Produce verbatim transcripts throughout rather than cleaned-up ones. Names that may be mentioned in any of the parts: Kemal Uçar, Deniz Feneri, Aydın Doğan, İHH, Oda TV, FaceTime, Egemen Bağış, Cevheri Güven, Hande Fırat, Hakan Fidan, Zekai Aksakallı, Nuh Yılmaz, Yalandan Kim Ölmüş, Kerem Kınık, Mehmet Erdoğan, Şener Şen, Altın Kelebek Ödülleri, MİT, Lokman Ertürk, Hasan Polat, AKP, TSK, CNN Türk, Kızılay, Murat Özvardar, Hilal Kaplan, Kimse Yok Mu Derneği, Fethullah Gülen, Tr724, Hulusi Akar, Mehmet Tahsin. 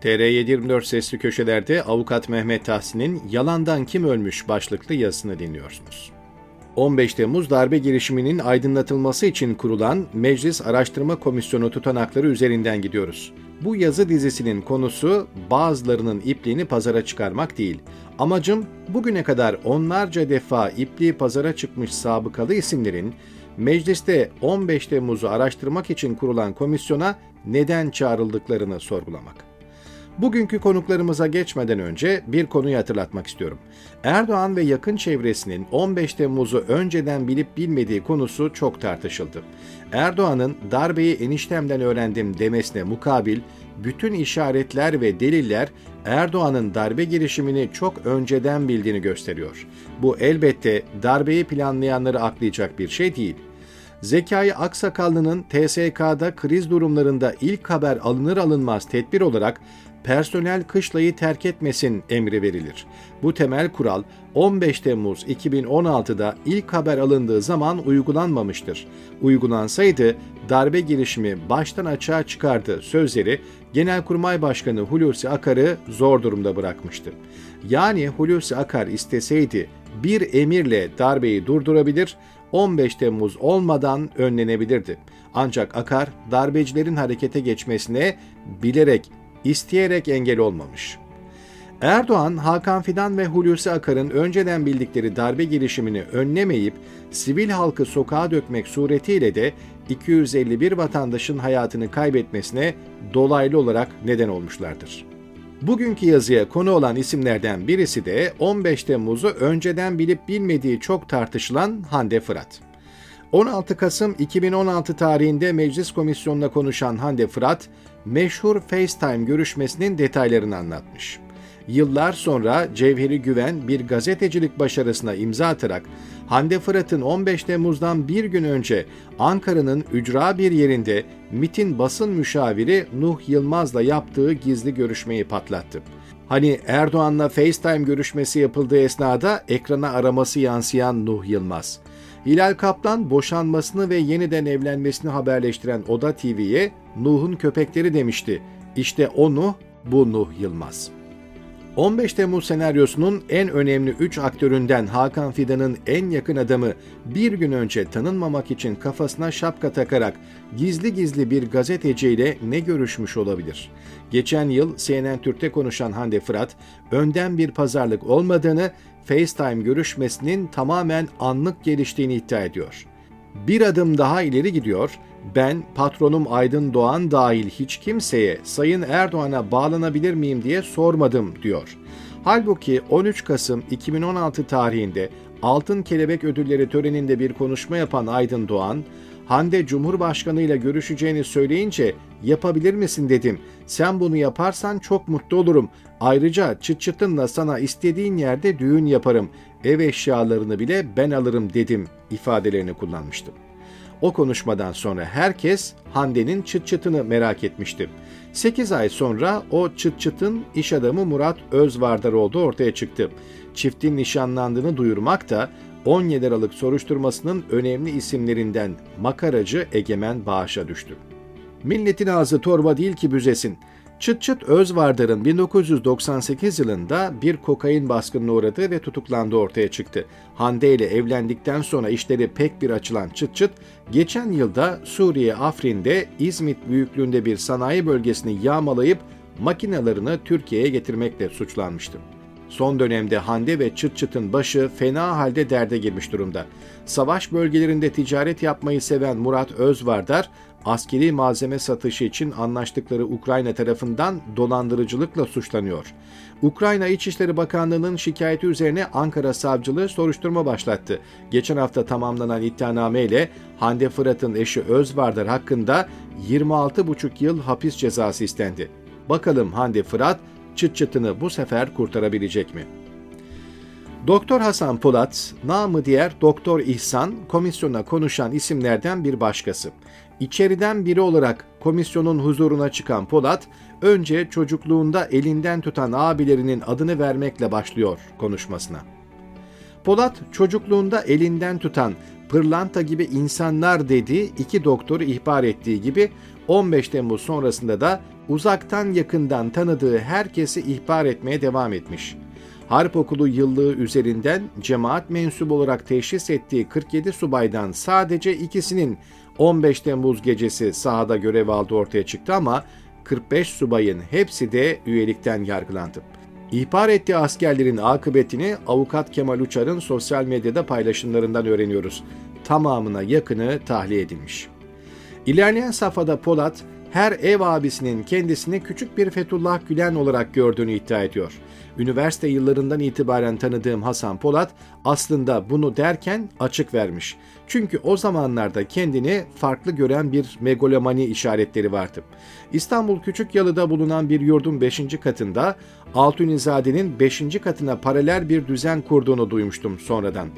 T R yedi yüz yirmi dört Sesli Köşeler'de Avukat Mehmet Tahsin'in Yalandan Kim Ölmüş başlıklı yazısını dinliyorsunuz. on beş Temmuz darbe girişiminin aydınlatılması için kurulan Meclis Araştırma Komisyonu tutanakları üzerinden gidiyoruz. Bu yazı dizisinin konusu bazılarının ipliğini pazara çıkarmak değil. Amacım bugüne kadar onlarca defa ipliği pazara çıkmış sabıkalı isimlerin mecliste on beş Temmuz'u araştırmak için kurulan komisyona neden çağrıldıklarını sorgulamak. Bugünkü konuklarımıza geçmeden önce bir konuyu hatırlatmak istiyorum. Erdoğan ve yakın çevresinin on beş Temmuz'u önceden bilip bilmediği konusu çok tartışıldı. Erdoğan'ın darbeyi eniştemden öğrendim demesine mukabil bütün işaretler ve deliller Erdoğan'ın darbe girişimini çok önceden bildiğini gösteriyor. Bu elbette darbeyi planlayanları aklayacak bir şey değil. Zekai Aksakallı'nın T S K'da kriz durumlarında ilk haber alınır alınmaz tedbir olarak personel kışlayı terk etmesin emri verilir. Bu temel kural on beş Temmuz iki bin on altıda ilk haber alındığı zaman uygulanmamıştır. Uygulansaydı darbe girişimi baştan açığa çıkardı sözleri Genelkurmay Başkanı Hulusi Akar'ı zor durumda bırakmıştı. Yani Hulusi Akar isteseydi bir emirle darbeyi durdurabilir, on beş Temmuz olmadan önlenebilirdi. Ancak Akar darbecilerin harekete geçmesine bilerek, isteyerek engel olmamış. Erdoğan, Hakan Fidan ve Hulusi Akar'ın önceden bildikleri darbe girişimini önlemeyip sivil halkı sokağa dökmek suretiyle de iki yüz elli bir vatandaşın hayatını kaybetmesine dolaylı olarak neden olmuşlardır. Bugünkü yazıya konu olan isimlerden birisi de on beş Temmuz'u önceden bilip bilmediği çok tartışılan Hande Fırat. on altı Kasım iki bin on altı tarihinde meclis komisyonuna konuşan Hande Fırat, meşhur FaceTime görüşmesinin detaylarını anlatmış. Yıllar sonra Cevheri Güven bir gazetecilik başarısına imza atarak Hande Fırat'ın on beş Temmuz'dan bir gün önce Ankara'nın ücra bir yerinde MİT'in basın müşaviri Nuh Yılmaz'la yaptığı gizli görüşmeyi patlattı. Hani Erdoğan'la FaceTime görüşmesi yapıldığı esnada ekrana araması yansıyan Nuh Yılmaz. Hilal Kaplan boşanmasını ve yeniden evlenmesini haberleştiren Oda T V'ye Nuh'un köpekleri demişti. İşte o Nuh, bu Nuh Yılmaz. on beş Temmuz senaryosunun en önemli üç aktöründen Hakan Fidan'ın en yakın adamı bir gün önce tanınmamak için kafasına şapka takarak gizli gizli bir gazeteciyle ne görüşmüş olabilir? Geçen yıl C N N Türk'te konuşan Hande Fırat, önden bir pazarlık olmadığını, FaceTime görüşmesinin tamamen anlık geliştiğini iddia ediyor. Bir adım daha ileri gidiyor, ben patronum Aydın Doğan dahil hiç kimseye Sayın Erdoğan'a bağlanabilir miyim diye sormadım diyor. Halbuki on üç Kasım iki bin on altı tarihinde Altın Kelebek Ödülleri töreninde bir konuşma yapan Aydın Doğan, Hande Cumhurbaşkanı ile görüşeceğini söyleyince yapabilir misin dedim. Sen bunu yaparsan çok mutlu olurum. Ayrıca çıt çıtınla sana istediğin yerde düğün yaparım. Ev eşyalarını bile ben alırım dedim ifadelerini kullanmıştım. O konuşmadan sonra herkes Hande'nin çıt çıtını merak etmişti. sekiz ay sonra o çıt çıtın iş adamı Murat Özvardar olduğu ortaya çıktı. Çiftin nişanlandığını duyurmak da on yedi Aralık soruşturmasının önemli isimlerinden makaracı Egemen Bağış'a düştü. Milletin ağzı torba değil ki büzesin. Çıt çıt Özvardar'ın bin dokuz yüz doksan sekiz yılında bir kokain baskınına uğradığı ve tutuklandığı ortaya çıktı. Hande ile evlendikten sonra işleri pek bir açılan çıt çıt, geçen yılda Suriye Afrin'de İzmit büyüklüğünde bir sanayi bölgesini yağmalayıp makinalarını Türkiye'ye getirmekle suçlanmıştı. Son dönemde Hande ve çıt çıtın başı fena halde derde girmiş durumda. Savaş bölgelerinde ticaret yapmayı seven Murat Özvardar, askeri malzeme satışı için anlaştıkları Ukrayna tarafından dolandırıcılıkla suçlanıyor. Ukrayna İçişleri Bakanlığı'nın şikayeti üzerine Ankara Savcılığı soruşturma başlattı. Geçen hafta tamamlanan iddianame ile Hande Fırat'ın eşi Özvardar hakkında yirmi altı buçuk yıl hapis cezası istendi. Bakalım Hande Fırat çıt çıtını bu sefer kurtarabilecek mi? Doktor Hasan Polat, namı diğer Doktor İhsan, komisyona konuşan isimlerden bir başkası. İçeriden biri olarak komisyonun huzuruna çıkan Polat, önce çocukluğunda elinden tutan abilerinin adını vermekle başlıyor konuşmasına. Polat, çocukluğunda elinden tutan, pırlanta gibi insanlar dediği iki doktoru ihbar ettiği gibi on beş Temmuz sonrasında da uzaktan yakından tanıdığı herkesi ihbar etmeye devam etmiş. Harp Okulu yıllığı üzerinden cemaat mensubu olarak teşhis ettiği kırk yedi subaydan sadece ikisinin on beş Temmuz gecesi sahada görev aldığı ortaya çıktı ama kırk beş subayın hepsi de üyelikten yargılandı. İhbar ettiği askerlerin akıbetini avukat Kemal Uçar'ın sosyal medyada paylaşımlarından öğreniyoruz. Tamamına yakını tahliye edilmiş. İlerleyen safhada Polat, her ev abisinin kendisini küçük bir Fethullah Gülen olarak gördüğünü iddia ediyor. Üniversite yıllarından itibaren tanıdığım Hasan Polat aslında bunu derken açık vermiş. Çünkü o zamanlarda kendini farklı gören bir megalomani işaretleri vardı. İstanbul Küçükyalı'da bulunan bir yurdun beşinci katında Altunizade'nin beşinci katına paralel bir düzen kurduğunu duymuştum sonradan.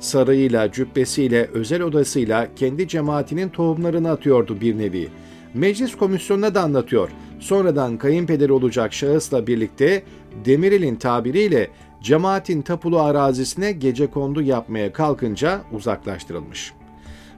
Sarığıyla, cübbesiyle, özel odasıyla kendi cemaatinin tohumlarını atıyordu bir nevi. Meclis komisyonuna da anlatıyor. Sonradan kayınpederi olacak şahısla birlikte Demirel'in tabiriyle cemaatin tapulu arazisine gecekondu yapmaya kalkınca uzaklaştırılmış.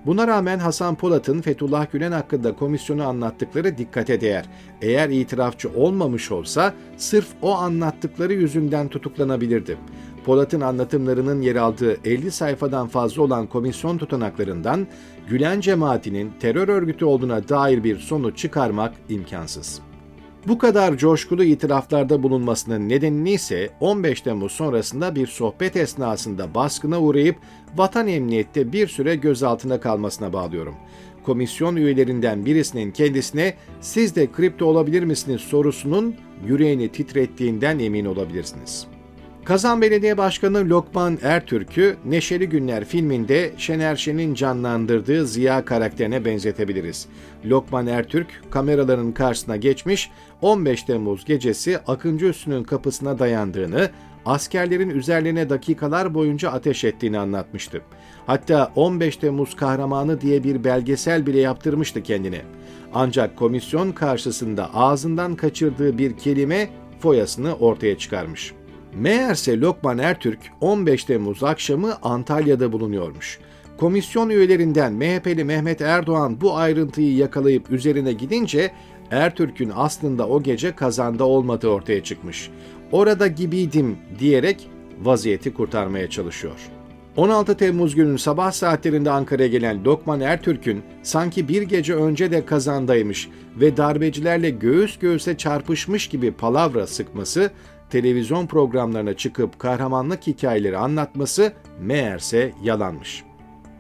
Buna rağmen Hasan Polat'ın Fethullah Gülen hakkında komisyonu anlattıkları dikkate değer. Eğer itirafçı olmamış olsa sırf o anlattıkları yüzünden tutuklanabilirdi. Polat'ın anlatımlarının yer aldığı elli sayfadan fazla olan komisyon tutanaklarından Gülen cemaatinin terör örgütü olduğuna dair bir sonuç çıkarmak imkansız. Bu kadar coşkulu itiraflarda bulunmasının nedeni ise on beş Temmuz sonrasında bir sohbet esnasında baskına uğrayıp Vatan Emniyet'te bir süre gözaltına kalmasına bağlıyorum. Komisyon üyelerinden birisinin kendisine "Siz de kripto olabilir misiniz?" sorusunun yüreğini titrettiğinden emin olabilirsiniz. Kazan Belediye Başkanı Lokman Ertürk'ü Neşeli Günler filminde Şener Şen'in canlandırdığı Ziya karakterine benzetebiliriz. Lokman Ertürk kameraların karşısına geçmiş, on beş Temmuz gecesi Akıncı Üssü'nün kapısına dayandığını, askerlerin üzerlerine dakikalar boyunca ateş ettiğini anlatmıştı. Hatta on beş Temmuz kahramanı diye bir belgesel bile yaptırmıştı kendine. Ancak komisyon karşısında ağzından kaçırdığı bir kelime foyasını ortaya çıkarmış. Meğerse Lokman Ertürk on beş Temmuz akşamı Antalya'da bulunuyormuş. Komisyon üyelerinden M H P'li Mehmet Erdoğan bu ayrıntıyı yakalayıp üzerine gidince Ertürk'ün aslında o gece Kazan'da olmadığı ortaya çıkmış. Orada gibiydim diyerek vaziyeti kurtarmaya çalışıyor. on altı Temmuz günün sabah saatlerinde Ankara'ya gelen Lokman Ertürk'ün sanki bir gece önce de Kazan'daymış ve darbecilerle göğüs göğüse çarpışmış gibi palavra sıkması, televizyon programlarına çıkıp kahramanlık hikayeleri anlatması meğerse yalanmış.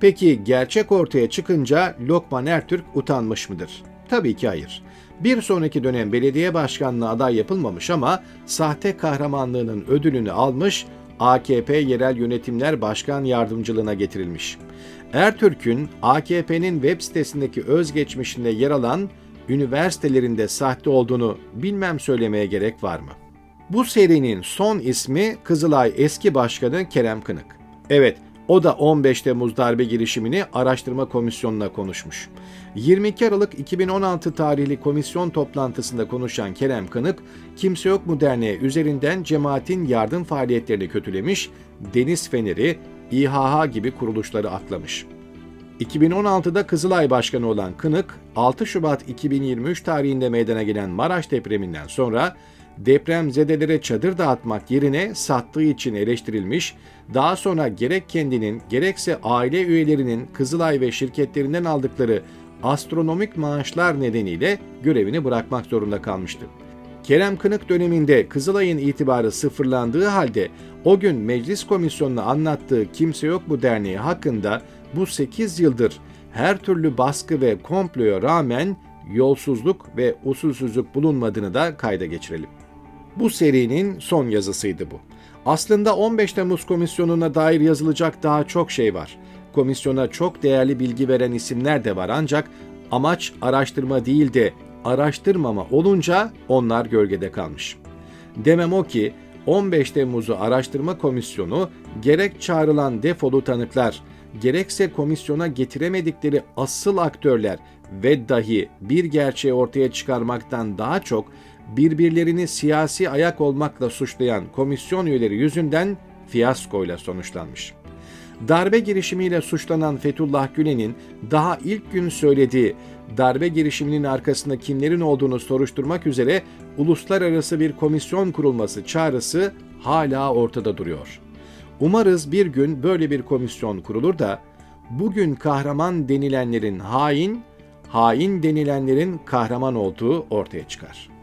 Peki gerçek ortaya çıkınca Lokman Ertürk utanmış mıdır? Tabii ki hayır. Bir sonraki dönem belediye başkanlığı aday yapılmamış ama sahte kahramanlığının ödülünü almış, A K P Yerel Yönetimler Başkan Yardımcılığına getirilmiş. Ertürk'ün A K P'nin web sitesindeki özgeçmişinde yer alan üniversitelerinde sahte olduğunu bilmem söylemeye gerek var mı? Bu serinin son ismi Kızılay eski başkanı Kerem Kınık. Evet, o da on beş Temmuz darbe girişimini araştırma komisyonuna konuşmuş. yirmi iki Aralık iki bin on altı tarihli komisyon toplantısında konuşan Kerem Kınık, Kimse Yok Mu Derneği üzerinden cemaatin yardım faaliyetlerini kötülemiş, Deniz Feneri, İ H H gibi kuruluşları atlamış. iki bin on altıda Kızılay Başkanı olan Kınık, altı Şubat iki bin yirmi üç tarihinde meydana gelen Maraş depreminden sonra depremzedelere çadır dağıtmak yerine sattığı için eleştirilmiş, daha sonra gerek kendinin gerekse aile üyelerinin Kızılay ve şirketlerinden aldıkları astronomik maaşlar nedeniyle görevini bırakmak zorunda kalmıştı. Kerem Kınık döneminde Kızılay'ın itibarı sıfırlandığı halde o gün meclis komisyonuna anlattığı Kimse Yok Mu Derneği hakkında bu sekiz yıldır her türlü baskı ve komploya rağmen yolsuzluk ve usulsüzlük bulunmadığını da kayda geçirelim. Bu serinin son yazısıydı bu. Aslında on beş Temmuz komisyonuna dair yazılacak daha çok şey var. Komisyona çok değerli bilgi veren isimler de var ancak amaç araştırma değil de araştırmama olunca onlar gölgede kalmış. Demem o ki on beş Temmuz'u araştırma komisyonu gerek çağrılan defolu tanıklar, gerekse komisyona getiremedikleri asıl aktörler ve dahi bir gerçeği ortaya çıkarmaktan daha çok birbirlerini siyasi ayak olmakla suçlayan komisyon üyeleri yüzünden fiyaskoyla sonuçlanmış. Darbe girişimiyle suçlanan Fethullah Gülen'in daha ilk gün söylediği darbe girişiminin arkasında kimlerin olduğunu soruşturmak üzere uluslararası bir komisyon kurulması çağrısı hala ortada duruyor. Umarız bir gün böyle bir komisyon kurulur da bugün kahraman denilenlerin hain, hain denilenlerin kahraman olduğu ortaya çıkar.